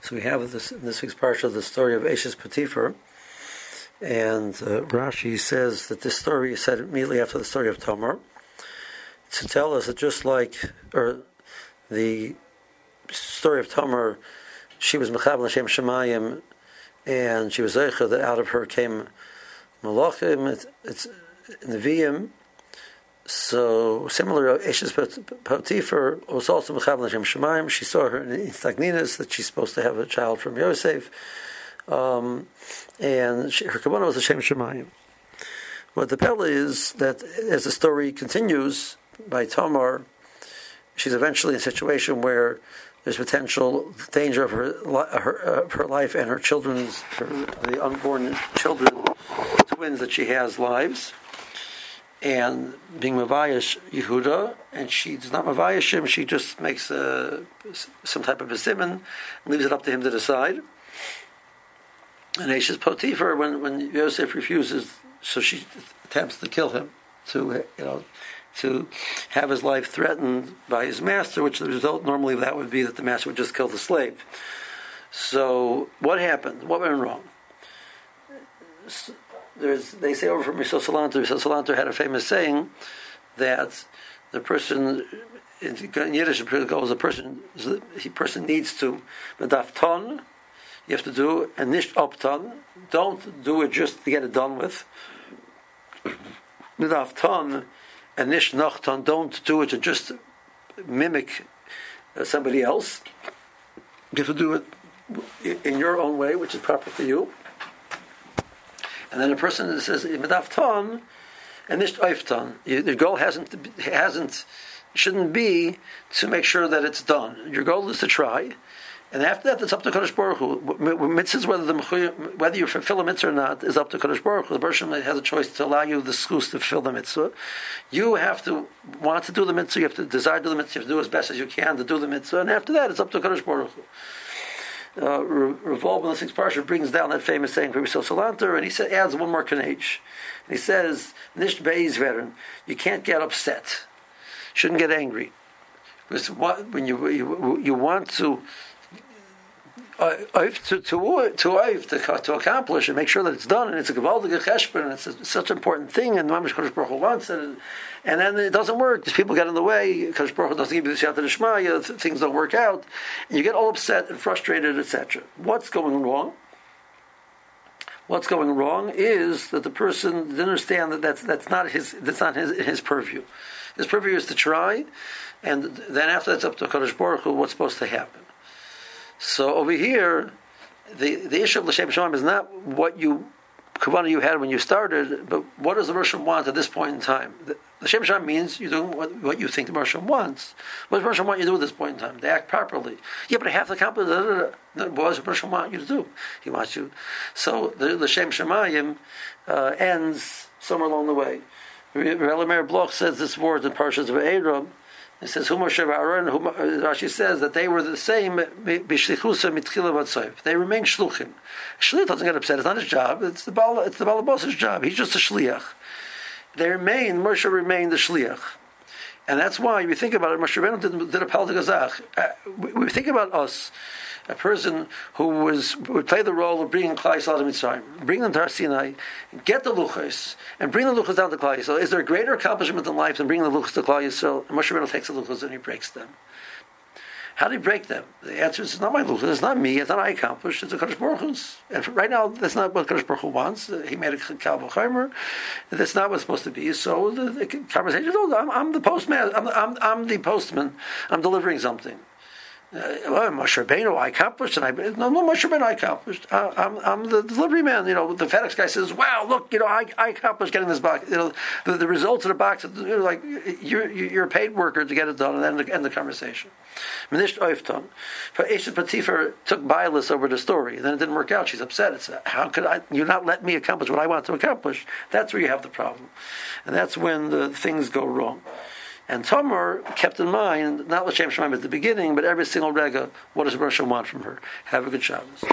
So we have this, in this week's parsha, the story of Eishes Potiphar, and Rashi says that this story is said immediately after the story of Tamar, to tell us that just like, or the story of Tamar, she was Mechabel Hashem Shemayim, and she was Eicha, that out of her came Malachim, it's Neviim. So similarly, Eishes Potiphar was also Mechabel Hashem Shemayim. She saw her in Stagninas that she's supposed to have a child from Yosef, and her kavanah was Hashem Shemayim. What the pell is that as the story continues by Tamar, she's eventually in a situation where there's potential danger of her life and her children's, the unborn children, twins that she has lives, and being Mavayash Yehuda, and she does not Mavayash him, she just makes some type of a simon and leaves it up to him to decide. And Eishes Potiphar, when Yosef refuses, so she attempts to kill him, to have his life threatened by his master, which the result normally of that would be that the master would just kill the slave. So what happened? What went wrong? They say over from Yisrael Salanter, Yisrael Salanter had a famous saying that the person, in Yiddish it goes, the person needs to medaf ton, you have to do, and nisht op ton, don't do it just to get it done with. Medaf ton, and nish nachton, don't do it to just mimic somebody else. You have to do it in your own way, which is proper for you. And then a person that says medaf ton, and nish oifton, your goal shouldn't be to make sure that it's done. Your goal is to try, and after that, it's up to Kodesh Baruch Hu. Mitzvahs, whether you fulfill a mitzvah or not, is up to Kodesh Baruch Hu. The person has a choice to allow you the schus to fulfill the mitzvah. You have to want to do the mitzvah. You have to desire to do the mitzvah. You have to do as best as you can to do the mitzvah. And after that, it's up to Kodesh Baruch Hu. Revolve in the sixth parsha brings down that famous saying from Yisrael Salanter, and he adds one more kenage. And he says, "Nisht beiz verin." You can't get upset. Shouldn't get angry. Because when you want to. To accomplish and make sure that it's done, and it's a gevaldige cheshbon, and it's such an important thing, and Mamish Kodesh Baruch Hu wants it, and then it doesn't work because people get in the way. Kodesh Baruch Hu doesn't give you the siyata d'shmaya, things don't work out, and you get all upset and frustrated, etc. What's going wrong? What's going wrong is that the person didn't understand that that's not his purview. His purview is to try, and then after that's up to Kodesh Baruch Hu what's supposed to happen. So over here, the issue of l'shem shemayim is not what kavanah you had when you started, but what does the Rosham want at this point in time? L'shem shemayim means you're doing what you think the Rosham wants. What does the Rosham want you to do at this point in time? To act properly. Yeah, but I have to accomplish what does the Rosham want you to do? He wants you. So the l'shem shemayim ends somewhere along the way. R' Bloch says this word in Parshas Vayera. It says, Rashi says that they were the same. They remain shluchim. Shliach doesn't get upset. It's not his job. It's the balabos's job. He's just a shliach. Moshe remained the shliach. And that's why, if you think about it, Moshe Rabbeinu did a paldigazach. We think about us, a person who would play the role of bringing Klai Yisrael to Mitzrayim, bring them to Tarsinai, get the luchos, and bring the luchos down to Klai Yisrael. Is there a greater accomplishment in life than bringing the luchos to Klai Yisrael? And Moshe Rabbeinu takes the luchos and he breaks them. How do you break them? The answer is, it's not my luchos, it's not me, it's not I accomplished, it's the Kodesh Baruch Hu's. And right now, that's not what Kodesh Baruch Hu wants. He made a kal v'chomer. That's not what's supposed to be. So the conversation is, I'm the postman. I'm the postman. I'm delivering something. Moshe Rabbeinu, I accomplished, and Moshe Rabbeinu, I accomplished. I'm the delivery man. The FedEx guy says, "Wow, look, I accomplished getting this box. The results of the box. Like you're a paid worker to get it done," and then end the conversation. Menish oifton. Eishes Potiphar took bilis over the story, and then it didn't work out. She's upset. It's how could you not let me accomplish what I want to accomplish? That's where you have the problem, and that's when the things go wrong. And Tamar kept in mind, not l'shem shemayim at the beginning, but every single rega, what does Rosh Hashanah want from her? Have a good Shabbos.